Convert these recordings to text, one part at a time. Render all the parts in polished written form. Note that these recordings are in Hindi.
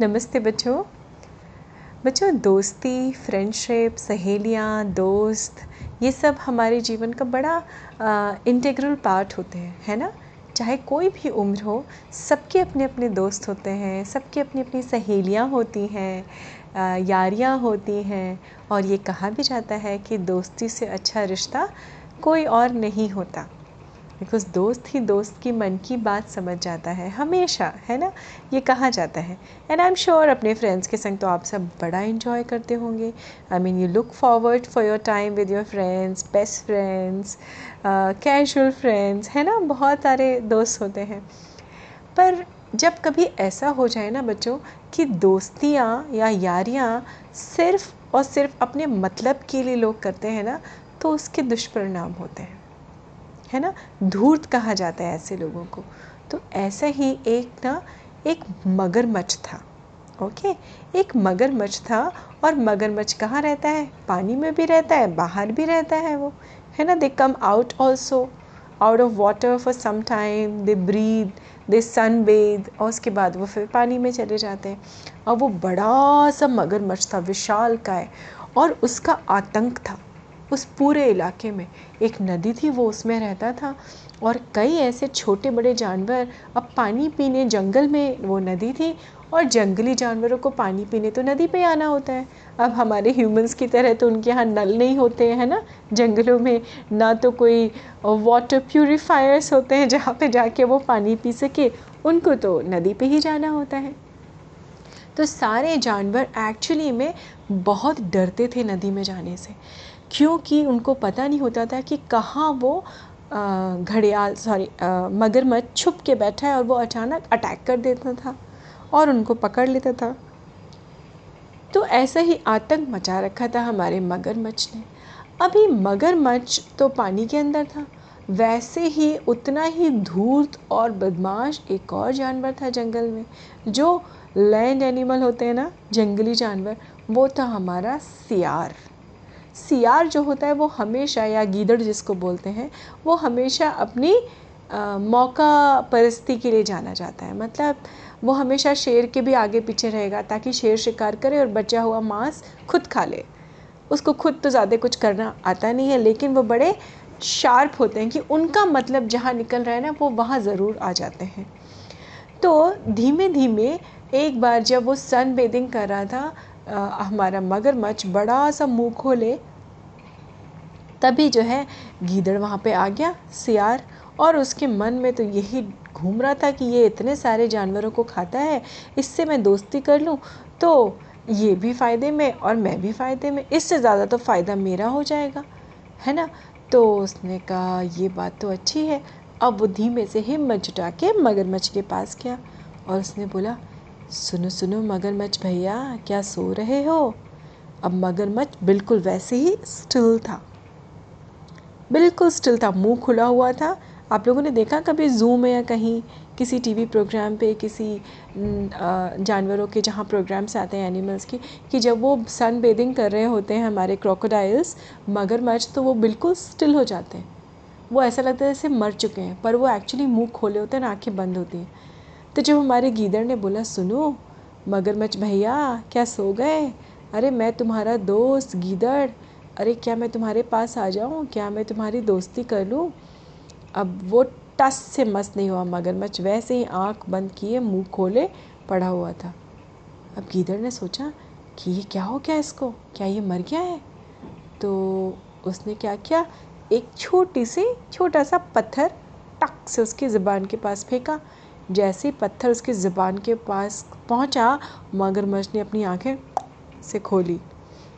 नमस्ते बच्चों। बच्चों दोस्ती, फ्रेंडशिप, सहेलियाँ, दोस्त, ये सब हमारे जीवन का बड़ा इंटीग्रल पार्ट होते हैं, है ना। चाहे कोई भी उम्र हो, सबके अपने अपने दोस्त होते हैं, सबके अपनी अपनी सहेलियाँ होती हैं, यारियाँ होती हैं। और ये कहा भी जाता है कि दोस्ती से अच्छा रिश्ता कोई और नहीं होता, बिकॉज दोस्त ही दोस्त की मन की बात समझ जाता है हमेशा, है ना, ये कहा जाता है। एंड आई एम श्योर अपने फ्रेंड्स के संग तो आप सब बड़ा इन्जॉय करते होंगे। I mean you look forward for your time with your friends, best friends, casual friends, है ना, बहुत सारे दोस्त होते हैं। पर जब कभी ऐसा हो जाए ना बच्चों कि दोस्तियाँ या यारियाँ सिर्फ और सिर्फ अपने मतलब के लिए लोग करते हैं ना, तो उसके दुष्परिणाम होते हैं, है ना। धूर्त कहा जाता है ऐसे लोगों को। तो ऐसा ही एक ना एक मगरमच्छ था, ओके। एक मगरमच्छ था, और मगरमच्छ कहाँ रहता है? पानी में भी रहता है, बाहर भी रहता है वो, है ना। They come out also out of water for some time, they breathe, they sunbathe, और उसके बाद वो फिर पानी में चले जाते हैं। और वो बड़ा सा मगरमच्छ था, विशाल काय, और उसका आतंक था उस पूरे इलाके में। एक नदी थी, वो उसमें रहता था, और कई ऐसे छोटे बड़े जानवर अब पानी पीने जंगल में, वो नदी थी, और जंगली जानवरों को पानी पीने तो नदी पे आना होता है। अब हमारे ह्यूमंस की तरह तो उनके यहाँ नल नहीं होते हैं, है ना, जंगलों में, ना तो कोई वाटर प्यूरीफायर्स होते हैं जहाँ पे जाके वो पानी पी सके। उनको तो नदी पे ही जाना होता है। तो सारे जानवर एक्चुअली में बहुत डरते थे नदी में जाने से, क्योंकि उनको पता नहीं होता था कि कहाँ वो मगरमच्छ छुप के बैठा है, और वो अचानक अटैक कर देता था और उनको पकड़ लेता था। तो ऐसा ही आतंक मचा रखा था हमारे मगरमच्छ ने। अभी मगरमच्छ तो पानी के अंदर था, वैसे ही उतना ही धूर्त और बदमाश एक और जानवर था जंगल में, जो लैंड एनिमल होते हैं ना, जंगली जानवर, वो था हमारा सियार। सियार जो होता है वो हमेशा, या गीदड़ जिसको बोलते हैं, वो हमेशा अपनी मौका परस्ती के लिए जाना जाता है। मतलब वो हमेशा शेर के भी आगे पीछे रहेगा, ताकि शेर शिकार करे और बचा हुआ मांस खुद खा ले। उसको खुद तो ज़्यादा कुछ करना आता नहीं है, लेकिन वो बड़े शार्प होते हैं कि उनका मतलब जहाँ निकल रहा है ना, वो वहाँ ज़रूर आ जाते हैं। तो धीमे धीमे एक बार जब वो सन बेदिंग कर रहा था, हमारा मगरमच्छ बड़ा सा मुँह खोले, तभी जो है गीदड़ वहाँ पे आ गया, सियार। और उसके मन में तो यही घूम रहा था कि ये इतने सारे जानवरों को खाता है, इससे मैं दोस्ती कर लूँ तो ये भी फ़ायदे में और मैं भी फ़ायदे में, इससे ज़्यादा तो फ़ायदा मेरा हो जाएगा, है ना। तो उसने कहा ये बात तो अच्छी है। अब वो धीमे से हिम्मत जुटा के मगरमच्छ के पास गया, और उसने बोला, सुनो सुनो मगरमच्छ भैया, क्या सो रहे हो? अब मगरमच्छ बिल्कुल वैसे ही स्टिल था, बिल्कुल स्टिल था, मुंह खुला हुआ था। आप लोगों ने देखा कभी जूम में या कहीं किसी टीवी प्रोग्राम पे, किसी जानवरों के जहाँ प्रोग्राम्स आते हैं एनिमल्स की, कि जब वो सन बेदिंग कर रहे होते हैं हमारे क्रोकोडाइल्स, मगरमच्छ, तो वो बिल्कुल स्टिल हो जाते हैं। वो ऐसा लगता है जैसे मर चुके हैं, पर वो एक्चुअली मुँह खोले होते हैं ना, आँखें बंद होती हैं। तो जब हमारे गीदड़ ने बोला, सुनो मगरमच्छ भैया, क्या सो गए? अरे मैं तुम्हारा दोस्त गीदड़, अरे क्या मैं तुम्हारे पास आ जाऊं? क्या मैं तुम्हारी दोस्ती कर लूं? अब वो टस से मस नहीं हुआ मगरमच्छ, वैसे ही आंख बंद किए, मुंह खोले पड़ा हुआ था। अब गीदड़ ने सोचा कि ये क्या हो गया इसको, क्या ये मर गया है? तो उसने क्या किया, एक छोटा सा पत्थर टक से उसकी ज़ुबान के पास फेंका। जैसे ही पत्थर उसकी ज़ुबान के पास पहुंचा, मगरमच्छ ने अपनी आंखें से खोली।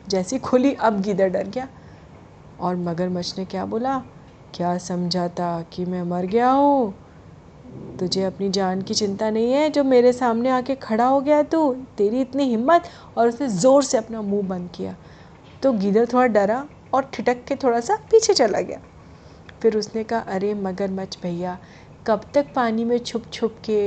जैसे ही खोली, अब गीदड़ डर गया। और मगरमच्छ ने क्या बोला, क्या समझाता कि मैं मर गया हूँ? तुझे अपनी जान की चिंता नहीं है जो मेरे सामने आके खड़ा हो गया तू, तेरी इतनी हिम्मत? और उसने ज़ोर से अपना मुंह बंद किया। तो गीदड़ थोड़ा डरा और ठिठक के थोड़ा सा पीछे चला गया। फिर उसने कहा, अरे मगरमच्छ भैया, कब तक पानी में छुप छुप के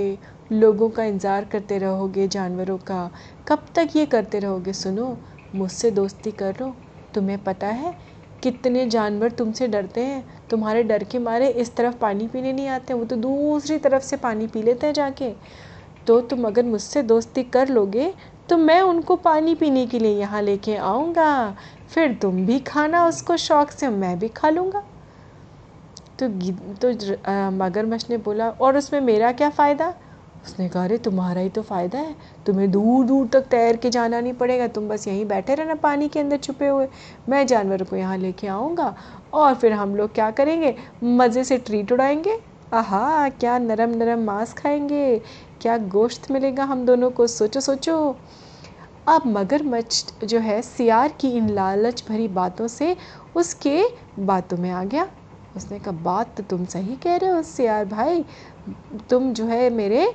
लोगों का इंतज़ार करते रहोगे, जानवरों का कब तक ये करते रहोगे? सुनो, मुझसे दोस्ती कर लो। तुम्हें पता है कितने जानवर तुमसे डरते हैं, तुम्हारे डर के मारे इस तरफ पानी पीने नहीं आते, वो तो दूसरी तरफ से पानी पी लेते हैं जाके। तो तुम अगर मुझसे दोस्ती कर लोगे तो मैं उनको पानी पीने के लिए यहाँ लेके आऊँगा, फिर तुम भी खाना उसको शौक़ से, मैं भी खा लूँगा। तो मगरमच्छ ने बोला, और उसमें मेरा क्या फ़ायदा? उसने कहा, अरे तुम्हारा ही तो फ़ायदा है, तुम्हें दूर दूर तक तैर के जाना नहीं पड़ेगा, तुम बस यहीं बैठे रहना पानी के अंदर छुपे हुए, मैं जानवरों को यहाँ लेके आऊँगा और फिर हम लोग क्या करेंगे, मज़े से ट्रीट उड़ाएंगे। आहा, क्या नरम नरम मांस खाएंगे, क्या गोश्त मिलेगा हम दोनों को, सोचो सोचो। अब मगरमच्छ जो है सियार की इन लालच भरी बातों से उसके बातों में आ गया। उसने कहा, बात तो तुम सही कह रहे हो सियार भाई, तुम जो है मेरे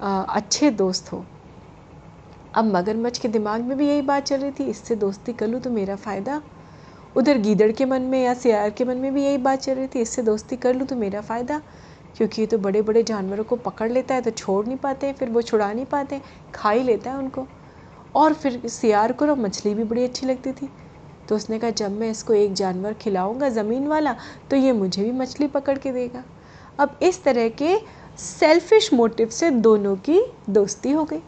अच्छे दोस्त हो। अब मगरमच्छ के दिमाग में भी यही बात चल रही थी, इससे दोस्ती कर लूँ तो मेरा फ़ायदा। उधर गीदड़ के मन में या सियार के मन में भी यही बात चल रही थी, इससे दोस्ती कर लूँ तो मेरा फ़ायदा, क्योंकि ये तो बड़े बड़े जानवरों को पकड़ लेता है तो छोड़ नहीं पाते हैं, फिर वो छुड़ा नहीं पाते हैं, खा ही लेता है उनको। और फिर सियार को मछली भी बड़ी अच्छी लगती थी, तो उसने कहा जब मैं इसको एक जानवर खिलाऊंगा ज़मीन वाला तो ये मुझे भी मछली पकड़ के देगा। अब इस तरह के सेल्फिश मोटिव से दोनों की दोस्ती हो गई,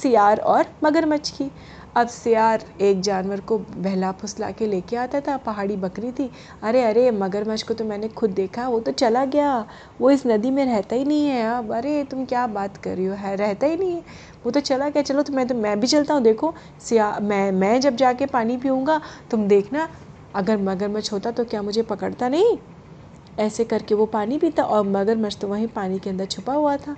सियार और मगरमच्छ की। अब सियार एक जानवर को बहला फुसला के लेके आता था, पहाड़ी बकरी थी। अरे अरे मगरमच्छ को तो मैंने खुद देखा, वो तो चला गया, वो इस नदी में रहता ही नहीं है। अब अरे तुम क्या बात कर रही हो, है रहता ही नहीं है, वो तो चला गया, चलो तो मैं भी चलता हूँ। देखो सियार, मैं जब जाके पानी पीऊँगा तुम देखना, अगर मगरमच्छ होता तो क्या मुझे पकड़ता नहीं। ऐसे करके वो पानी पीता और मगरमच्छ तो वहीं पानी के अंदर छुपा हुआ था।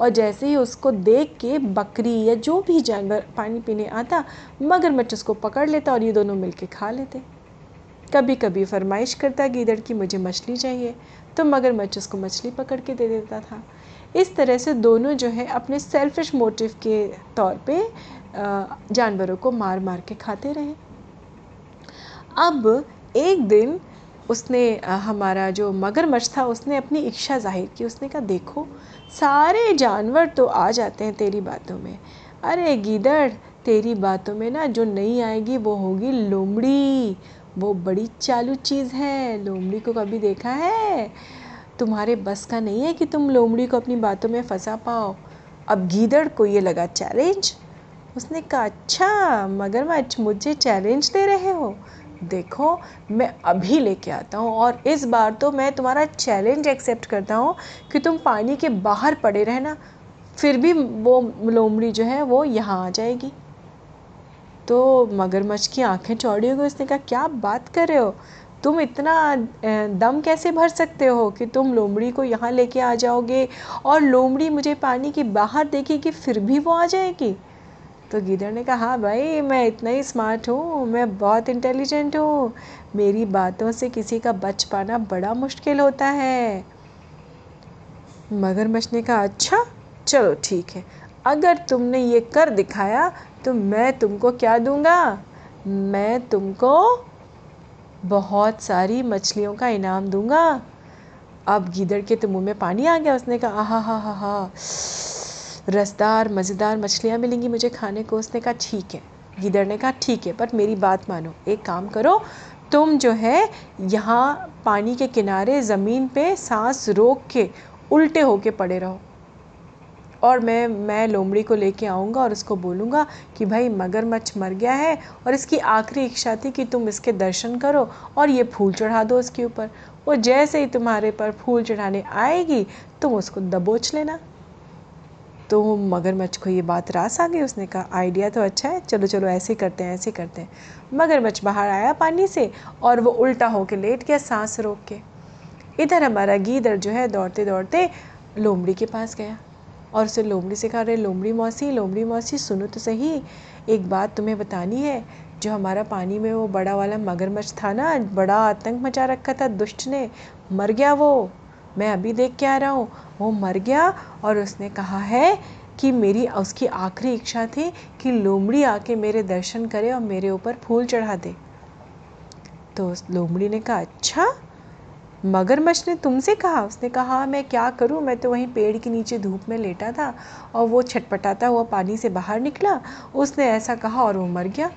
और जैसे ही उसको देख के बकरी या जो भी जानवर पानी पीने आता, मगरमच्छ उसको पकड़ लेता और ये दोनों मिलके खा लेते। कभी कभी फरमाइश करता गीदड़ की, मुझे मछली चाहिए, तो मगरमच्छ उसको मछली पकड़ के दे देता था। इस तरह से दोनों जो है अपने सेल्फिश मोटिव के तौर पे जानवरों को मार मार के खाते रहे। अब एक दिन उसने, हमारा जो मगरमच्छ था, उसने अपनी इच्छा जाहिर की। उसने कहा, देखो सारे जानवर तो आ जाते हैं तेरी बातों में, अरे गीदड़ तेरी बातों में ना जो नहीं आएगी वो होगी लोमड़ी, वो बड़ी चालू चीज़ है, लोमड़ी को कभी देखा है? तुम्हारे बस का नहीं है कि तुम लोमड़ी को अपनी बातों में फंसा पाओ। अब गीदड़ को ये लगा चैलेंज। उसने कहा, अच्छा मगरमच्छ मुझे चैलेंज दे रहे हो, देखो मैं अभी लेके आता हूँ और इस बार तो मैं तुम्हारा चैलेंज एक्सेप्ट करता हूँ कि तुम पानी के बाहर पड़े रहना, फिर भी वो लोमड़ी जो है वो यहाँ आ जाएगी। तो मगरमच्छ की आंखें चौड़ी हो गई। उसने कहा, क्या बात कर रहे हो, तुम इतना दम कैसे भर सकते हो कि तुम लोमड़ी को यहाँ लेके आ जाओगे और लोमड़ी मुझे पानी के बाहर देखेगी फिर भी वो आ जाएगी। तो गीदड़ ने कहा, हाँ भाई मैं इतना ही स्मार्ट हूँ, मैं बहुत इंटेलिजेंट हूँ, मेरी बातों से किसी का बच पाना बड़ा मुश्किल होता है। मगरमच्छ ने कहा, अच्छा चलो ठीक है, अगर तुमने ये कर दिखाया तो मैं तुमको क्या दूँगा, मैं तुमको बहुत सारी मछलियों का इनाम दूँगा। अब गीदड़ के तो मुँह में पानी आ गया। उसने कहा, आहा हा हा हा, रसदार मज़ेदार मछलियाँ मिलेंगी मुझे खाने को। उसने कहा, ठीक है। गीदड़ ने कहा, ठीक है, पर मेरी बात मानो, एक काम करो, तुम जो है यहाँ पानी के किनारे ज़मीन पे सांस रोक के उल्टे होके पड़े रहो और मैं लोमड़ी को लेके आऊँगा और उसको बोलूँगा कि भाई मगरमच्छ मर गया है और इसकी आखिरी इच्छा थी कि तुम इसके दर्शन करो और ये फूल चढ़ा दो इसके ऊपर। वो जैसे ही तुम्हारे पर फूल चढ़ाने आएगी तुम उसको दबोच लेना। तो मगरमच्छ को ये बात रास आ गई। उसने कहा, आइडिया तो अच्छा है, चलो चलो ऐसे करते हैं ऐसे करते हैं। मगरमच्छ बाहर आया पानी से और वो उल्टा होके लेट गया सांस रोक के। इधर हमारा गीदड़ जो है दौड़ते दौड़ते लोमड़ी के पास गया और उसे लोमड़ी से कहा, अरे लोमड़ी मौसी सुनो तो सही, एक बात तुम्हें बतानी है। जो हमारा पानी में वो बड़ा वाला मगरमच्छ था ना, बड़ा आतंक मचा रखा था दुष्ट ने, मर गया वो, मैं अभी देख के आ रहा हूँ, वो मर गया और उसने कहा है कि मेरी उसकी आखिरी इच्छा थी कि लोमड़ी आके मेरे दर्शन करे और मेरे ऊपर फूल चढ़ा दे। तो लोमड़ी ने कहा, अच्छा मगरमच्छ ने तुमसे कहा? उसने कहा, मैं क्या करूं, मैं तो वहीं पेड़ के नीचे धूप में लेटा था और वो छटपटाता हुआ पानी से बाहर निकला, उसने ऐसा कहा और वो मर गया।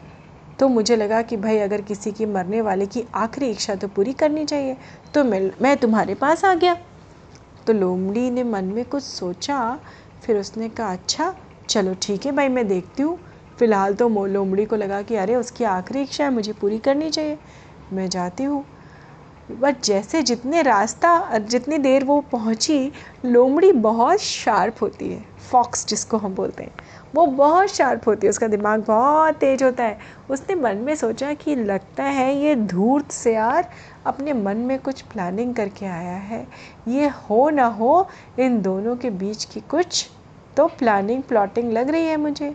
तो मुझे लगा कि भाई अगर किसी की मरने वाले की आखिरी इच्छा तो पूरी करनी चाहिए, तो मैं तुम्हारे पास आ गया। तो लोमड़ी ने मन में कुछ सोचा, फिर उसने कहा अच्छा चलो ठीक है भाई मैं देखती हूँ। फ़िलहाल तो लोमड़ी को लगा कि अरे उसकी आखिरी इच्छा है मुझे पूरी करनी चाहिए, मैं जाती हूँ। बट जैसे जितनी देर वो पहुँची, लोमड़ी बहुत शार्प होती है, फॉक्स जिसको हम बोलते हैं, वो बहुत शार्प होती है, उसका दिमाग बहुत तेज होता है। उसने मन में सोचा कि लगता है ये धूर्त से यार अपने मन में कुछ प्लानिंग करके आया है, ये हो ना हो इन दोनों के बीच की कुछ तो प्लानिंग प्लॉटिंग लग रही है मुझे।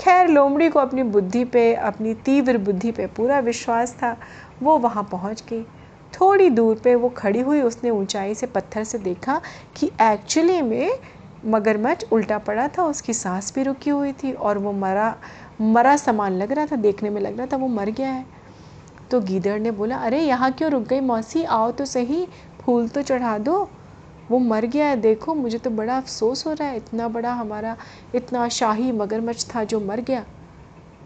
खैर लोमड़ी को अपनी बुद्धि पे, अपनी तीव्र बुद्धि पे पूरा विश्वास था। वो वहाँ पहुँच गई। थोड़ी दूर पे वो खड़ी हुई, उसने ऊंचाई से पत्थर से देखा कि एक्चुअली में मगरमच्छ उल्टा पड़ा था, उसकी सांस भी रुकी हुई थी और वो मरा सामान लग रहा था, देखने में लग रहा था वो मर गया है। तो गीदड़ ने बोला अरे यहाँ क्यों रुक गई मौसी, आओ तो सही, फूल तो चढ़ा दो, वो मर गया है, देखो मुझे तो बड़ा अफसोस हो रहा है, इतना बड़ा हमारा इतना शाही मगरमच्छ था जो मर गया।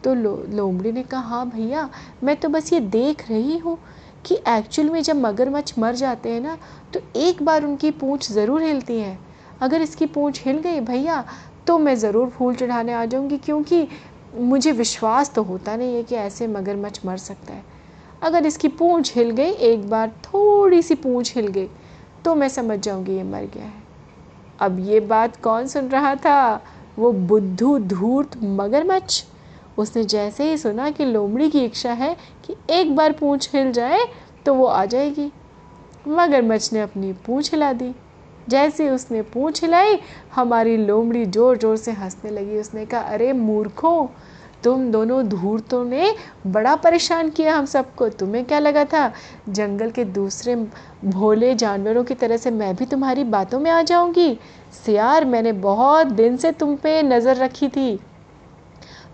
तो लोमड़ी ने कहा हाँ भैया मैं तो बस ये देख रही हूँ कि एक्चुअल में जब मगरमच्छ मर जाते हैं ना तो एक बार उनकी पूँछ ज़रूर हिलती है, अगर इसकी पूँछ हिल गई भैया तो मैं ज़रूर फूल चढ़ाने आ जाऊँगी, क्योंकि मुझे विश्वास तो होता नहीं है कि ऐसे मगरमच्छ मर सकता है। अगर इसकी पूँछ हिल गई, एक बार थोड़ी सी पूँछ हिल गई तो मैं समझ जाऊँगी ये मर गया है। अब ये बात कौन सुन रहा था? वो बुद्धू धूर्त मगरमच्छ। उसने जैसे ही सुना कि लोमड़ी की इच्छा है कि एक बार पूँछ हिल जाए तो वो आ जाएगी, मगरमच्छ ने अपनी पूँछ हिला दी। जैसे उसने पूँछ हिलाई, हमारी लोमड़ी ज़ोर ज़ोर से हंसने लगी। उसने कहा अरे मूर्खों, तुम दोनों धूर्तों ने बड़ा परेशान किया हम सबको, तुम्हें क्या लगा था जंगल के दूसरे भोले जानवरों की तरह से मैं भी तुम्हारी बातों में आ जाऊँगी? सियार मैंने बहुत दिन से तुम पे नज़र रखी थी,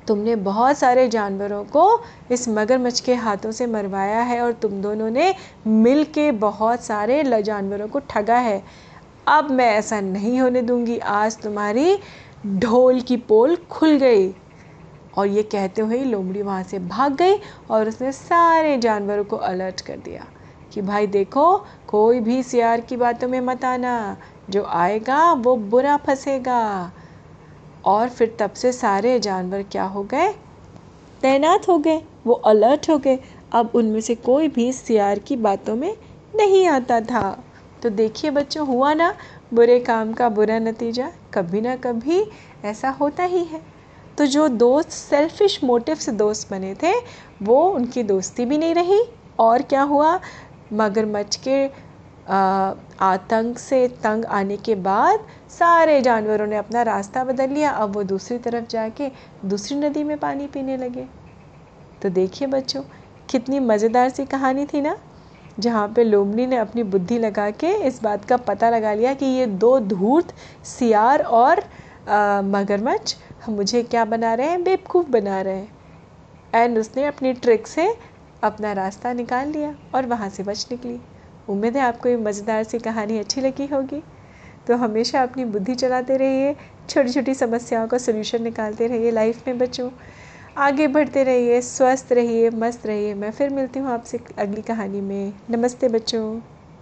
तुमने बहुत सारे जानवरों को इस मगरमच्छ के हाथों से मरवाया है और तुम दोनों ने मिल के बहुत सारे जानवरों को ठगा है। अब मैं ऐसा नहीं होने दूंगी, आज तुम्हारी ढोल की पोल खुल गई। और ये कहते हुए लोमड़ी वहाँ से भाग गई और उसने सारे जानवरों को अलर्ट कर दिया कि भाई देखो कोई भी सियार की बातों में मत आना, जो आएगा वो बुरा फंसेगा। और फिर तब से सारे जानवर क्या हो गए, तैनात हो गए, वो अलर्ट हो गए। अब उनमें से कोई भी सियार की बातों में नहीं आता था। तो देखिए बच्चों, हुआ ना बुरे काम का बुरा नतीजा, कभी ना कभी ऐसा होता ही है। तो जो दोस्त सेल्फिश मोटिव से दोस्त बने थे वो उनकी दोस्ती भी नहीं रही, और क्या हुआ मगरमच्छ के आतंक से तंग आने के बाद सारे जानवरों ने अपना रास्ता बदल लिया। अब वो दूसरी तरफ जाके दूसरी नदी में पानी पीने लगे। तो देखिए बच्चों, कितनी मज़ेदार सी कहानी थी ना, जहाँ पे लोमड़ी ने अपनी बुद्धि लगा के इस बात का पता लगा लिया कि ये दो धूर्त सियार और मगरमच्छ मुझे क्या बना रहे हैं, बेवकूफ़ बना रहे हैं। एंड उसने अपनी ट्रिक से अपना रास्ता निकाल लिया और वहाँ से बच निकली। उम्मीद है आपको ये मज़ेदार सी कहानी अच्छी लगी होगी। तो हमेशा अपनी बुद्धि चलाते रहिए, छोटी छोटी समस्याओं का सलूशन निकालते रहिए लाइफ में बच्चों, आगे बढ़ते रहिए, स्वस्थ रहिए, मस्त रहिए। मैं फिर मिलती हूँ आपसे अगली कहानी में। नमस्ते बच्चों।